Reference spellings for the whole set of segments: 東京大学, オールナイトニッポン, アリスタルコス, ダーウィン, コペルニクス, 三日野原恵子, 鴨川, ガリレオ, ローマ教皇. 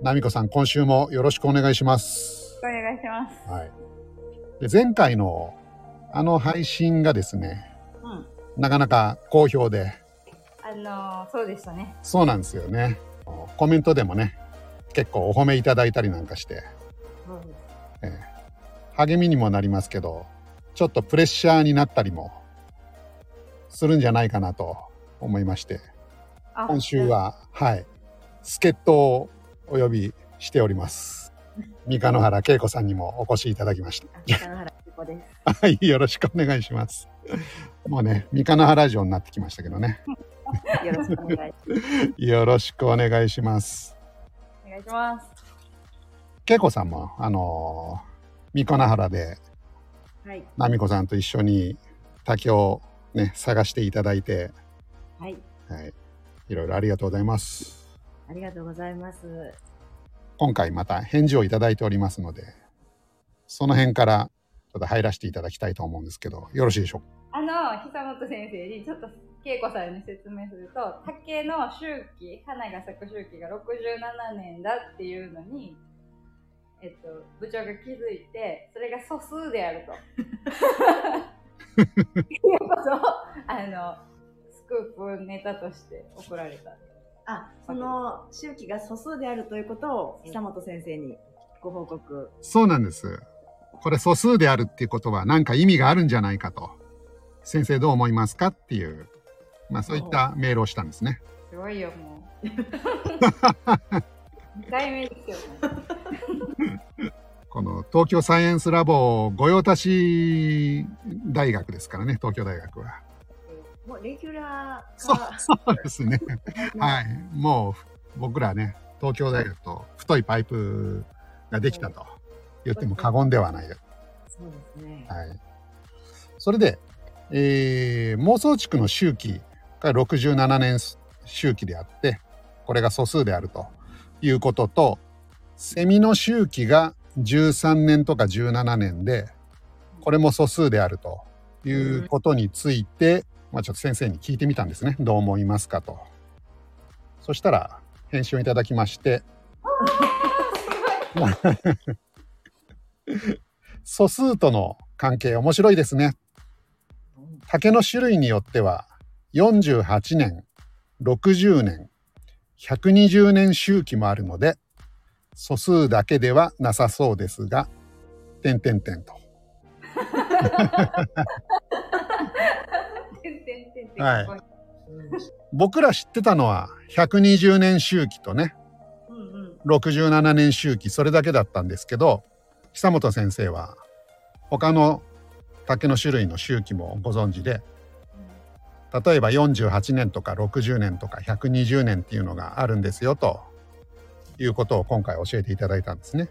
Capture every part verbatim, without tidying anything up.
奈美子さん、今週もよろしくお願いします。お願いします。はい。で、前回のあの配信がですね、うん、なかなか好評で、あのー、そうでしたね。そうなんですよね。コメントでもね、結構お褒めいただいたりなんかして、うん、えー、励みにもなりますけど、ちょっとプレッシャーになったりもするんじゃないかなと思いまして、今週は、うん、はい、助っ人をお呼びしております。三日野原恵子さんにもお越しいただきました。三日野原恵子です。はい、よろしくお願いします。もうね、三日野原城になってきましたけどね。よろしくお願いします。よろしくお願いします。お願いします。恵子さんもあのー、三日野原で、はい、奈美子さんと一緒に滝をね探していただいて、はい、はい、いろいろありがとうございます。ありがとうございます。今回また返事をいただいておりますので、その辺からちょっと入らせていただきたいと思うんですけど、よろしいでしょうか。あの久本先生にちょっと恵子さんに説明すると、竹の周期、花が咲く周期がろくじゅうななねんだっていうのに、えっと、部長が気づいて、それが素数であると。ということをあのスクープネタとして送られた。あ、その周期が素数であるということを久本先生にご報告。そうなんです。これ素数であるっていうことは何か意味があるんじゃないかと、先生どう思いますかっていう、まあそういったメールをしたんですね。すごいよ、もうにかいめですよこの東京サイエンスラボ御用達大学ですからね、東京大学はもうレギュラーか。そう、そうですねはい、もう僕らね、東京大学と太いパイプができたと言っても過言ではないよ。そうですね、はい、それで、えー、妄想地区の周期がろくじゅうななねん周期であって、これが素数であるということと、セミの周期がじゅうさんねんとかじゅうななねんで、これも素数であるということについて、うん、まあ、ちょっと先生に聞いてみたんですね。どう思いますかと。そしたら返信をいただきまして素数との関係面白いですね。竹の種類によってはよんじゅうはちねん、ろくじゅうねん、ひゃくにじゅうねん周期もあるので、素数だけではなさそうですが、点々点とはい、僕ら知ってたのはひゃくにじゅうねん周期とね、うんうん、ろくじゅうななねん周期、それだけだったんですけど、久本先生は他の竹の種類の周期もご存知で、例えばよんじゅうはちねんとかろくじゅうねんとかひゃくにじゅうねんっていうのがあるんですよということを今回教えていただいたんですね。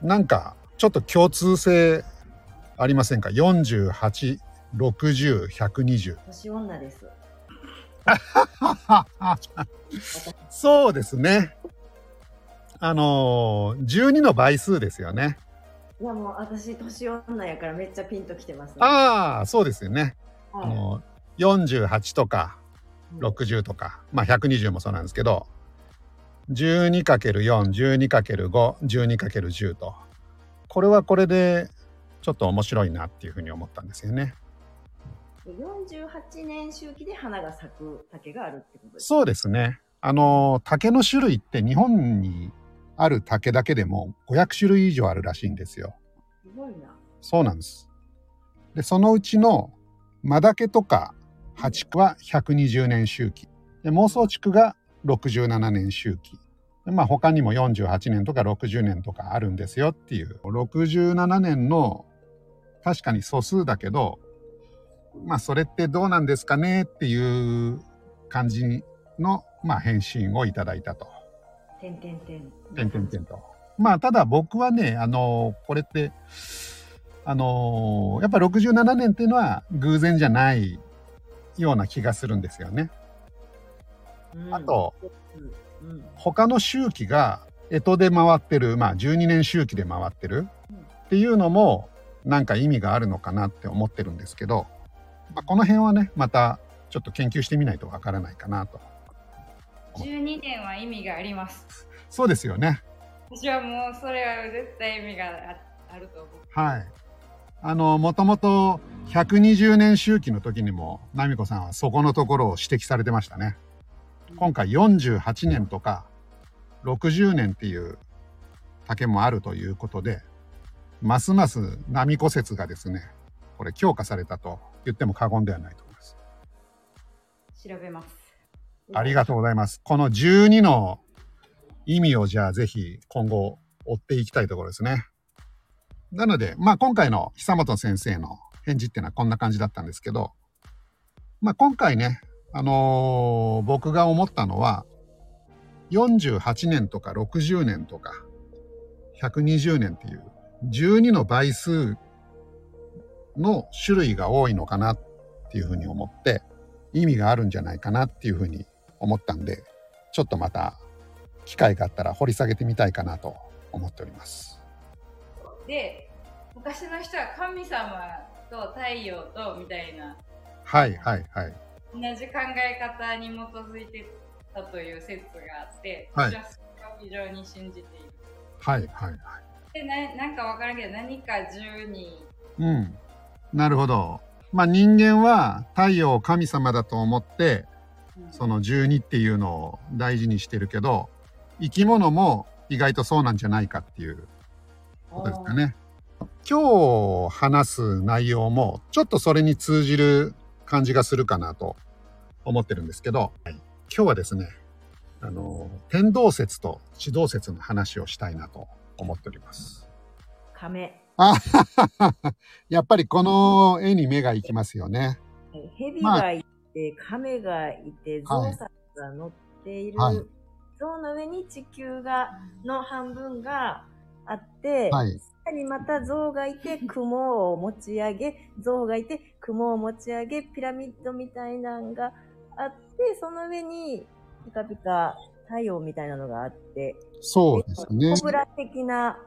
なんかちょっと共通性ありませんか。よんじゅうはち、ろくじゅう、ひゃくにじゅう。年女ですそうですね、あのー、じゅうにの倍数ですよね。いやもう私年女やからめっちゃピンときてますね。ああ、そうですよね、はい、あのー、よんじゅうはちとかろくじゅうとか、うん、まあひゃくにじゅうもそうなんですけど、 じゅうに×よん、じゅうに×ご、じゅうに×じゅう と、これはこれでちょっと面白いなっていうふうに思ったんですよね。よんじゅうはちねん周期で花が咲く竹があるってことですか。そうですね、あの竹の種類って日本にある竹だけでもごひゃくしゅるい以上あるらしいんですよ。すごいな。そうなんです。で、そのうちのマダケとかハチクはひゃくにじゅうねん周期で、妄想地区がろくじゅうななねん周期で、まあ他にもよんじゅうはちねんとかろくじゅうねんとかあるんですよっていう、ろくじゅうななねんの確かに素数だけど、まあそれってどうなんですかねっていう感じの、まあ、返信をいただいたと。てんてんてんてんてんてんと。まあただ僕はね、あのー、これってあのー、やっぱろくじゅうななねんっていうのは偶然じゃないような気がするんですよね。うん、あと、うんうん、他の周期が干支で回ってる、まあじゅうにねん周期で回ってるっていうのもなんか意味があるのかなって思ってるんですけど。まあ、この辺はね、またちょっと研究してみないとわからないかなと。じゅうにねんは意味があります。そうですよね、私はもうそれは絶対意味があると思う。はい。あの、もともとひゃくにじゅうねん周期の時にも奈美子さんはそこのところを指摘されてましたね。今回よんじゅうはちねんとかろくじゅうねんっていう竹もあるということで、ますます奈美子説がですね、これ強化されたと言っても過言ではないと思います。調べます。ありがとうございます。このじゅうにの意味をじゃあぜひ今後追っていきたいところですね。なので、まあ、今回の久本先生の返事っていうのはこんな感じだったんですけど、まあ、今回ね、あのー、僕が思ったのはよんじゅうはちねんとかろくじゅうねんとかひゃくにじゅうねんっていうじゅうにの倍数の種類が多いのかなっていうふうに思って、意味があるんじゃないかなっていうふうに思ったんで、ちょっとまた機会があったら掘り下げてみたいかなと思っております。で、昔の人は神様と太陽とみたいな、はいはいはい、同じ考え方に基づいてたという説があって、はい、私はそれを非常に信じている。はいはいはい。で、な、なんか分からんけど何かじゅうに、うん、なるほど。まあ、人間は太陽を神様だと思って、うん、そのじゅうにっていうのを大事にしてるけど、生き物も意外とそうなんじゃないかっていうことですかね。今日話す内容もちょっとそれに通じる感じがするかなと思ってるんですけど、今日はですね、あの天動説と地動説の話をしたいなと思っております。亀。あやっぱりこの絵に目がいきますよね。蛇がいて、まあ、亀がいて、ゾウさんが乗っている、はい、ゾウの上に地球がの半分があって、はい、さらにまた象がいて雲を持ち上げ、象がいて雲を持ち上げ、ピラミッドみたいなのがあって、その上にピカピカ太陽みたいなのがあって、そうですね、コブラ的な、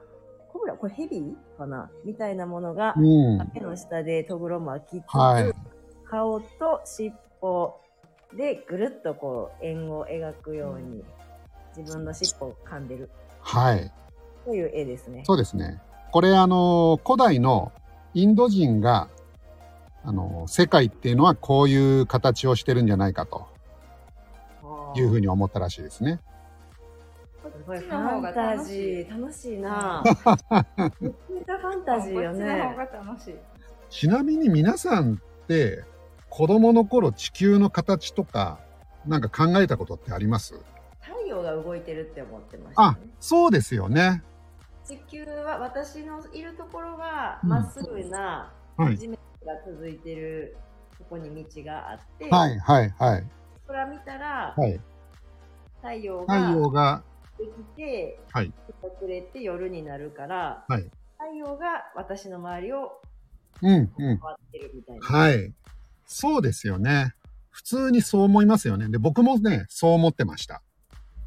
コブラ、これヘビかなみたいなものが、うん、目の下でとぐろ巻きつつ、はい、顔と尻尾でぐるっとこう円を描くように自分の尻尾を噛んでる、はい、という絵ですね。そうですね。これあの古代のインド人があの世界っていうのはこういう形をしてるんじゃないかというふうに思ったらしいですね。こっちの方が楽しい、楽しいな。めっちゃファンタジーよね。こっちの方が楽しい。ちなみに皆さんって子供の頃地球の形とかなんか考えたことってあります？太陽が動いてるって思ってましたね。あ、そうですよね。地球は私のいるところはまっすぐな地面が続いてる、そこに道があって、はいはいはい、空見たら、はい、太陽が太陽ができて、はい、隠れて夜になるから、はい、太陽が私の周りを回ってるみたいな、うんうん、はい、そうですよね。普通にそう思いますよね。で、僕もねそう思ってました。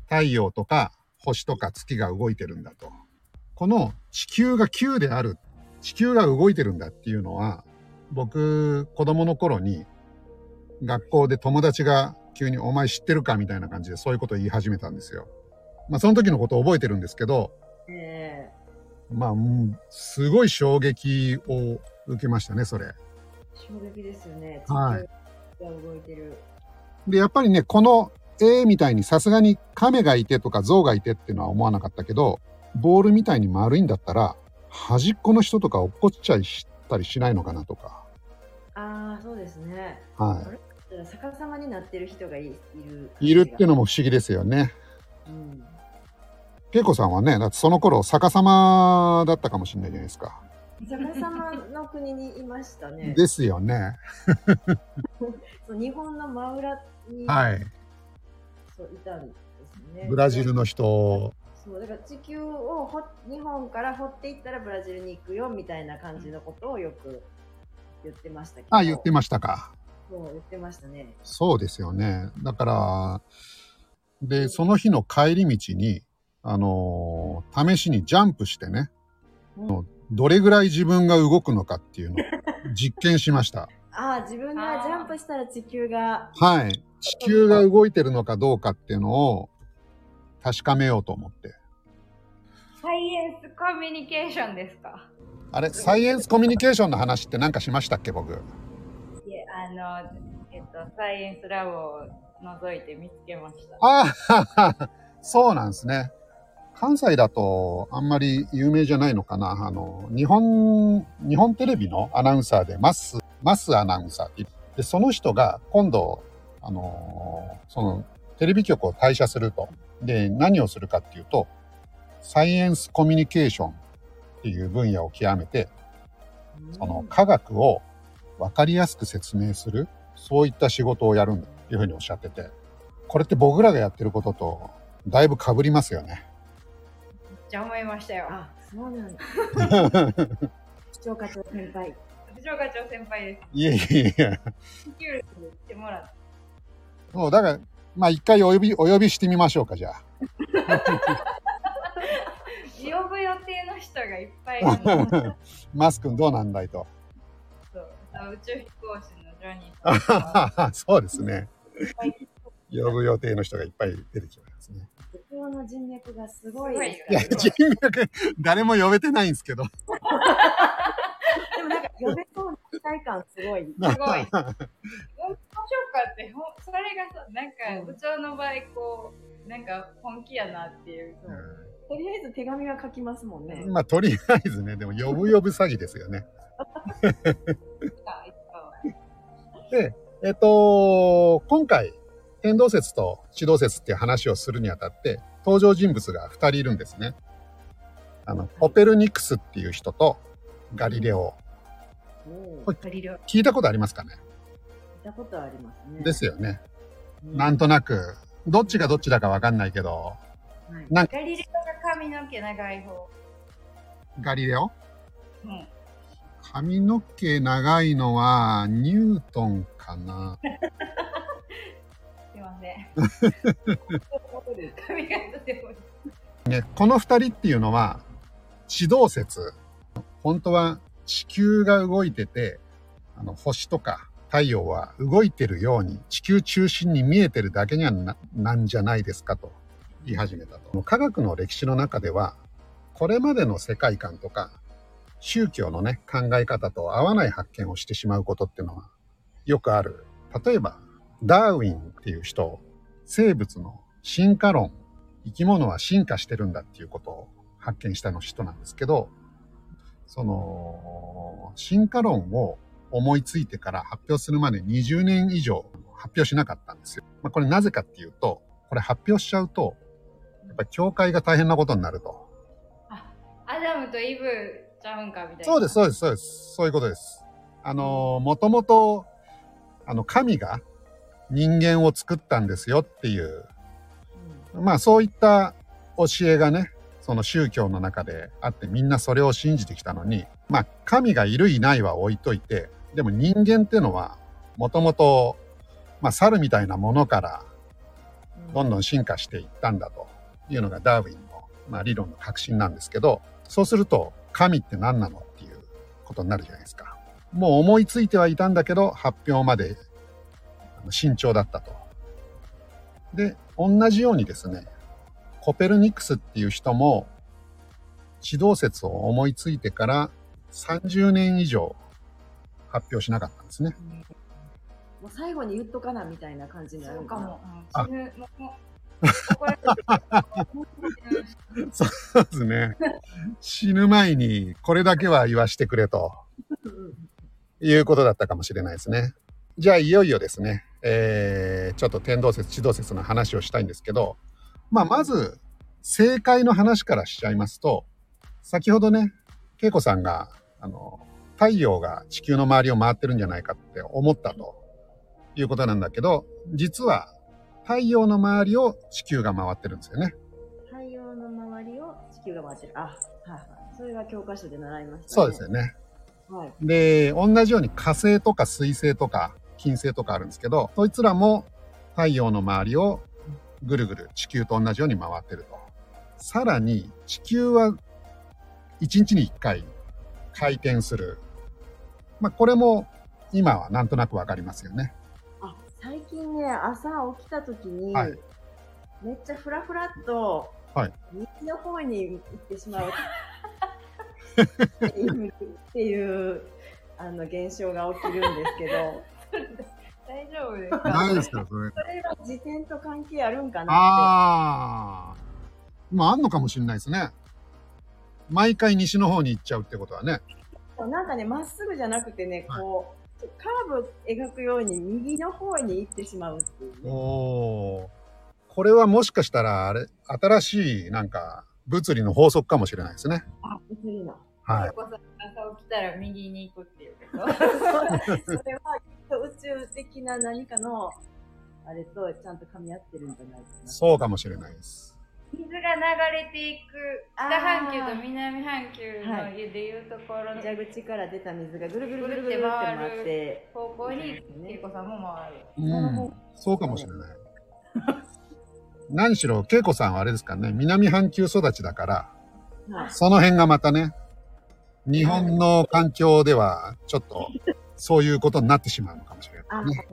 太陽とか星とか月が動いてるんだと。この地球が球である、地球が動いてるんだっていうのは、僕子供の頃に学校で友達が急にお前知ってるかみたいな感じでそういうことを言い始めたんですよ。まあその時のことを覚えてるんですけど、えー、まあすごい衝撃を受けましたね、それ。衝撃ですよね。地球が動いてる。はい、でやっぱりね、この絵みたいにさすがに亀がいてとか象がいてっていうのは思わなかったけど、ボールみたいに丸いんだったら端っこの人とか落っこっちゃいしたりしないのかなとか。ああ、そうですね。はい。逆さまになってる人がいる。いるっていうのも不思議ですよね。うん。けいこさんはね、だってその頃逆さまだったかもしれないじゃないですか。逆さまの国にいましたね。ですよね。そう、日本の真裏に。はい。そういたんですね。ブラジルの人。そうだから地球をほ日本から掘っていったらブラジルに行くよみたいな感じのことをよく言ってましたけど。あ、言ってましたか。そう言ってましたね。そうですよね。だからで、その日の帰り道にあのー、試しにジャンプしてね、うん、どれぐらい自分が動くのかっていうのを実験しました。ああ、自分がジャンプしたら地球が、はい、地球が動いてるのかどうかっていうのを確かめようと思って。サイエンスコミュニケーションですか。あれ、サイエンスコミュニケーションの話って何かしましたっけ、僕。いえ、あの、えっと、サイエンスラボを覗いて見つけました。ああ、そうなんですね。関西だとあんまり有名じゃないのかな。あの、日本、日本テレビのアナウンサーで、マス、マスアナウンサーで、その人が今度、あの、その、テレビ局を退社すると。で、何をするかっていうと、サイエンスコミュニケーションっていう分野を極めて、その科学を分かりやすく説明する、そういった仕事をやるんだというふうにおっしゃってて、これって僕らがやってることとだいぶ被りますよね。めっちゃ思いましたよ。あ、そうなんだ。市長課長先輩。市長課長先輩です。いやいやいや。研究力に言ってもらった。そう、だから、まあ一回お呼び、お呼びしてみましょうか、じゃあ。呼ぶ予定の人がいっぱいいる。マス君どうなんだいと。そう、宇宙飛行士のジョニーさん。そうですね。呼ぶ予定の人がいっぱい出てきますね。絶妙の人脈がすごい。いや、人脈誰も呼べてないんですけど。でもなんか呼べそうな期待感すごい。すごい。本当かってほ、それがさ、なんか部長の場合こうなんか本気やなっていう。うん、とりあえず手紙は書きますもんね。まあとりあえずね、でも呼ぶ呼ぶ詐欺ですよね。で、えっと今回天動説と地動説っていう話をするにあたって登場人物がふたりいるんですね。あの、コペルニクスっていう人とガリレオ。ガリレオ聞いたことありますかね。聞いたことありますね。ですよね。なんとなくどっちがどっちだかわかんないけど。ガリレオが髪の毛長い方。ガリレオ？うん。髪の毛長いのはニュートンかな。すいません。髪が出ますね。この二人っていうのは地動説。本当は地球が動いてて、あの星とか太陽は動いてるように地球中心に見えてるだけには な, なんじゃないですかと。言い始めたと。科学の歴史の中ではこれまでの世界観とか宗教のね考え方と合わない発見をしてしまうことっていうのはよくある。例えばダーウィンっていう人、生物の進化論、生き物は進化してるんだっていうことを発見したの人なんですけど、その進化論を思いついてから発表するまでにじゅうねん以上発表しなかったんですよ。まあ、これなぜかっていうと、これ発表しちゃうとやっぱ教会が大変なことになると。あ、アダムとイブちゃうんかみたいな。そうですそうですそうです。そういうことです。あの、もともとあの神が人間を作ったんですよっていう、うん、まあそういった教えがね、その宗教の中であってみんなそれを信じてきたのに、まあ神がいるいないは置いといて、でも人間ってのはもともとまあ猿みたいなものからどんどん進化していったんだと。いうのがダーウィンの、まあ、理論の核心なんですけど、そうすると神って何なのっていうことになるじゃないですか。もう思いついてはいたんだけど発表まで慎重だったと。で、同じようにですね、コペルニクスっていう人も地動説を思いついてからさんじゅうねん以上発表しなかったんですね。もう最後に言っとかなみたいな感じになるかも。そうですね。死ぬ前にこれだけは言わしてくれということだったかもしれないですね。じゃあいよいよですね、えー、ちょっと天動説地動説の話をしたいんですけど、まあ、まず正解の話からしちゃいますと、先ほどね恵子さんがあの太陽が地球の周りを回ってるんじゃないかって思ったということなんだけど、実は太陽の周りを地球が回ってるんですよね。太陽の周りを地球が回ってる。あ、はいはい。それが教科書で習いましたね。そうですよね。はい。で、同じように火星とか水星とか金星とかあるんですけど、そいつらも太陽の周りをぐるぐる地球と同じように回ってると。さらに地球はいちにちにいっかい回転する。まあこれも今はなんとなくわかりますよね。最近ね、朝起きたときに、はい、めっちゃフラフラっとはい、右の方に行ってしまうっていうあの現象が起きるんですけど大丈夫ですか？大丈夫ですか？それそれは自転と関係あるんかなって。あー、まああんのかもしれないですね。毎回西の方に行っちゃうってことはね、なんかね、まっすぐじゃなくてね、こう、はい、カーブ描くように右の方に行ってしまうっていう、ね、おー、これはもしかしたらあれ新しいなんか物理の法則かもしれないですね。あ、物理の、はい、朝起きたら右に行くっていうことそれは宇宙的な何かのあれとちゃんと噛み合ってるんじゃないですか、ね、そうかもしれないです。水が流れていく北半球と南半球の湯でいうところの、はい、蛇口から出た水がぐるぐるぐるぐるって回って方向にけいこさんも回る、うん、そうかもしれない何しろけいこさんはあれですかね、南半球育ちだから、はい、その辺がまたね、日本の環境ではちょっとそういうことになってしまうのかもしれないね。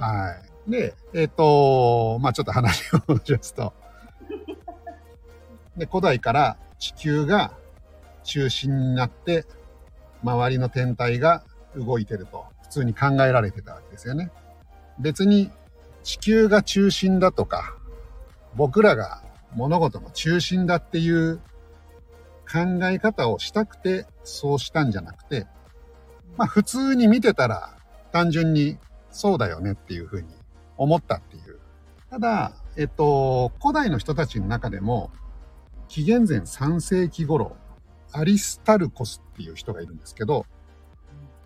はい。で、えっと、まあちょっと話を戻しますと、で古代から地球が中心になって周りの天体が動いてると普通に考えられてたわけですよね。別に地球が中心だとか僕らが物事の中心だっていう考え方をしたくてそうしたんじゃなくて、まあ普通に見てたら単純にそうだよねっていうふうに思ったっていう。ただ、えっと、古代の人たちの中でも紀元前さん世紀頃、アリスタルコスっていう人がいるんですけど、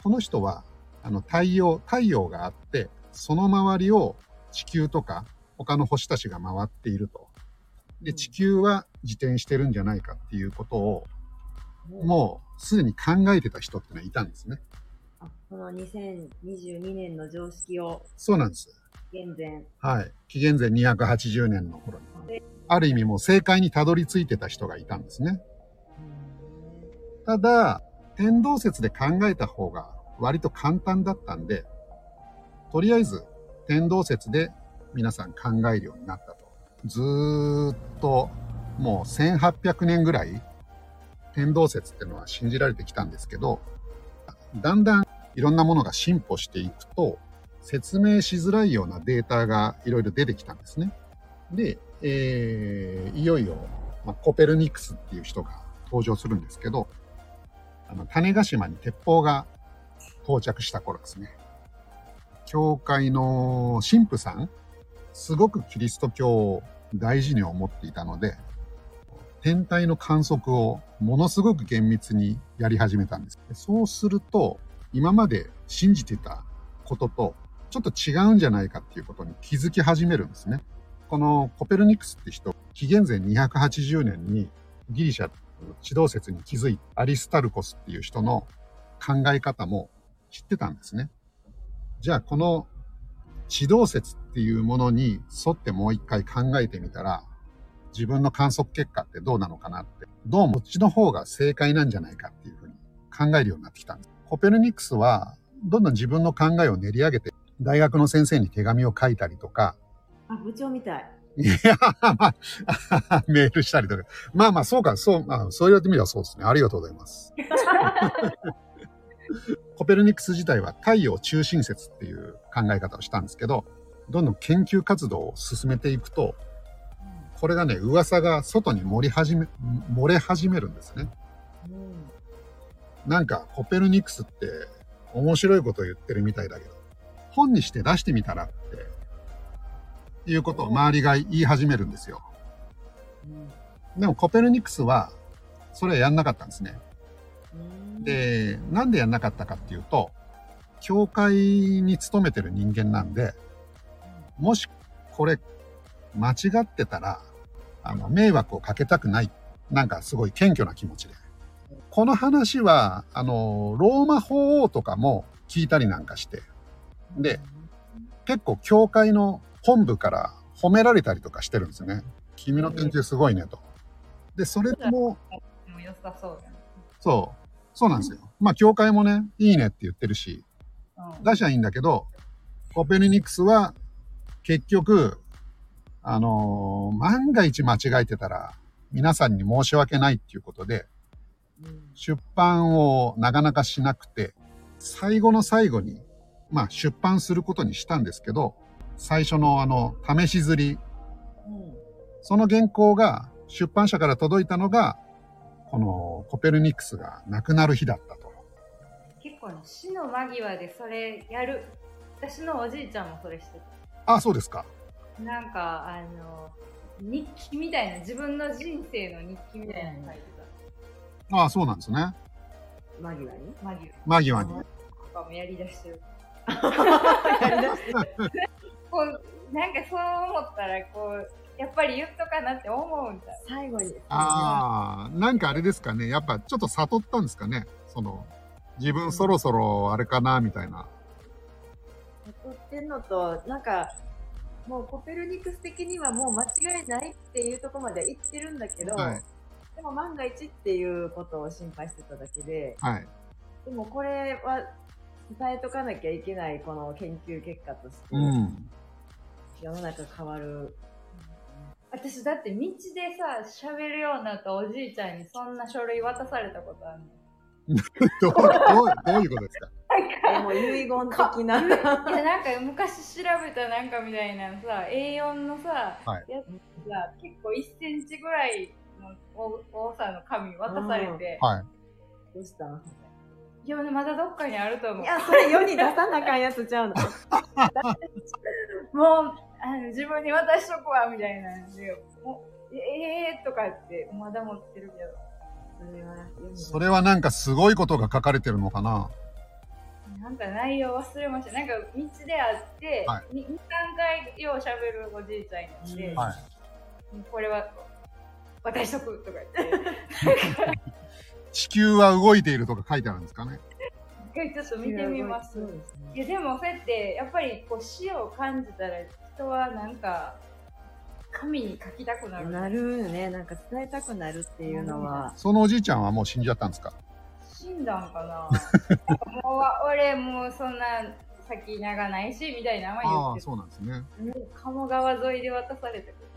この人はあの太陽、太陽があって、その周りを地球とか他の星たちが回っていると。で、地球は自転してるんじゃないかっていうことを、もうすでに考えてた人ってのはいたんですね。あ、このにせんにじゅうにねんの常識を。そうなんです。紀元前。はい。紀元前にひゃくはちじゅうねんの頃に。ある意味もう正解にたどり着いてた人がいたんですね。ただ、天動説で考えた方が割と簡単だったんで、とりあえず天動説で皆さん考えるようになったと。ずーっともうせんはっぴゃくねんぐらい天動説ってのは信じられてきたんですけど、だんだんいろんなものが進歩していくと、説明しづらいようなデータがいろいろ出てきたんですね。で、えー、いよいよ、まあ、コペルニクスっていう人が登場するんですけど、あの種子島に鉄砲が到着した頃ですね。教会の神父さん、すごくキリスト教を大事に思っていたので、天体の観測をものすごく厳密にやり始めたんです。そうすると、今まで信じてたこととちょっと違うんじゃないかっていうことに気づき始めるんですね。このコペルニクスって人、紀元前にひゃくはちじゅうねんにギリシャ地動説に気づいたアリスタルコスっていう人の考え方も知ってたんですね。じゃあこの地動説っていうものに沿ってもう一回考えてみたら、自分の観測結果ってどうなのかなって、どうもこっちの方が正解なんじゃないかっていうふうに考えるようになってきたんです。コペルニクスはどんどん自分の考えを練り上げて、大学の先生に手紙を書いたりとか、あ、部長みたい。いや、まあ、メールしたりとか。まあまあ、そうか、そう、まあ、そう言われてみればそうですね。ありがとうございます。コペルニクス自体は太陽中心説っていう考え方をしたんですけど、どんどん研究活動を進めていくと、これがね、噂が外に漏れ始め、漏れ始めるんですね。うん、なんか、コペルニクスって面白いことを言ってるみたいだけど、本にして出してみたらって、いうことを周りが言い始めるんですよ。でもコペルニクスはそれはやんなかったんですね。で、なんでやんなかったかっていうと、教会に勤めてる人間なんで、もしこれ間違ってたらあの迷惑をかけたくない、なんかすごい謙虚な気持ちで、この話はあのローマ法王とかも聞いたりなんかして、で結構教会の本部から褒められたりとかしてるんですよね。君の研究すごいねと。で、それも、良さそうだね。そう、そうなんですよ。まあ、教会もね、いいねって言ってるし、出しゃいいんだけど、コペルニクスは結局、あのー、万が一間違えてたら皆さんに申し訳ないっていうことで、出版をなかなかしなくて、最後の最後に、まあ出版することにしたんですけど、最初のあの、試し刷り。その原稿が出版社から届いたのが、このコペルニクスが亡くなる日だったと。結構死の間際でそれやる。私のおじいちゃんもそれしてた。あ、そうですか。なんかあの、日記みたいな、自分の人生の日記みたいなの書いてた。ああ、そうなんですね。間際に間際に。とかもやりだしてる。やりだしてる。こう、なんかそう思ったら、こう、やっぱり言っとかなって思うんだ。最後に。ああ、なんかあれですかね。やっぱちょっと悟ったんですかね。その、自分そろそろあれかな、みたいな。悟ってんのと、なんか、もうコペルニクス的にはもう間違いないっていうところまで言ってるんだけど、はい、でも万が一っていうことを心配してただけで、はい、でもこれは伝えとかなきゃいけないこの研究結果として、うん、世の中変わる。私だって道でさ、喋るようになったおじいちゃんにそんな書類渡されたことあるの。ど, う ど, うどういうことですか？なんかもう遺言的な。いや、なんか昔調べたなんかみたいなさ、エーよん のさ、はい、やつが結構いっセンチぐらいの大さの紙渡されて、はい、どうしたの？いや、まだどっかにあると思う。いや、それ世に出さなあかんやつちゃうの。もうあの自分に渡しとくわみたいなんで、もうえーとかってまだ持ってるけど。それはなんかすごいことが書かれてるのかな。なんか内容忘れました。なんか道で会って、はい、に、さんかいようしゃべるおじいちゃんにして、うん、はい、これは渡しとくとか言って地球は動いているとか書いてあるんですかね。ちょっと見てみます。いや、でもそうやってやっぱりこう死を感じたら人はなんか神に書きたくなる。なるね。なんか伝えたくなるっていうのは。そのおじいちゃんはもう死んじゃったんですか？死んだんかな。もう俺もうそんな先長ないしみたいな名前言って。ああ、そうなんですね。鴨川沿いで渡されてくる。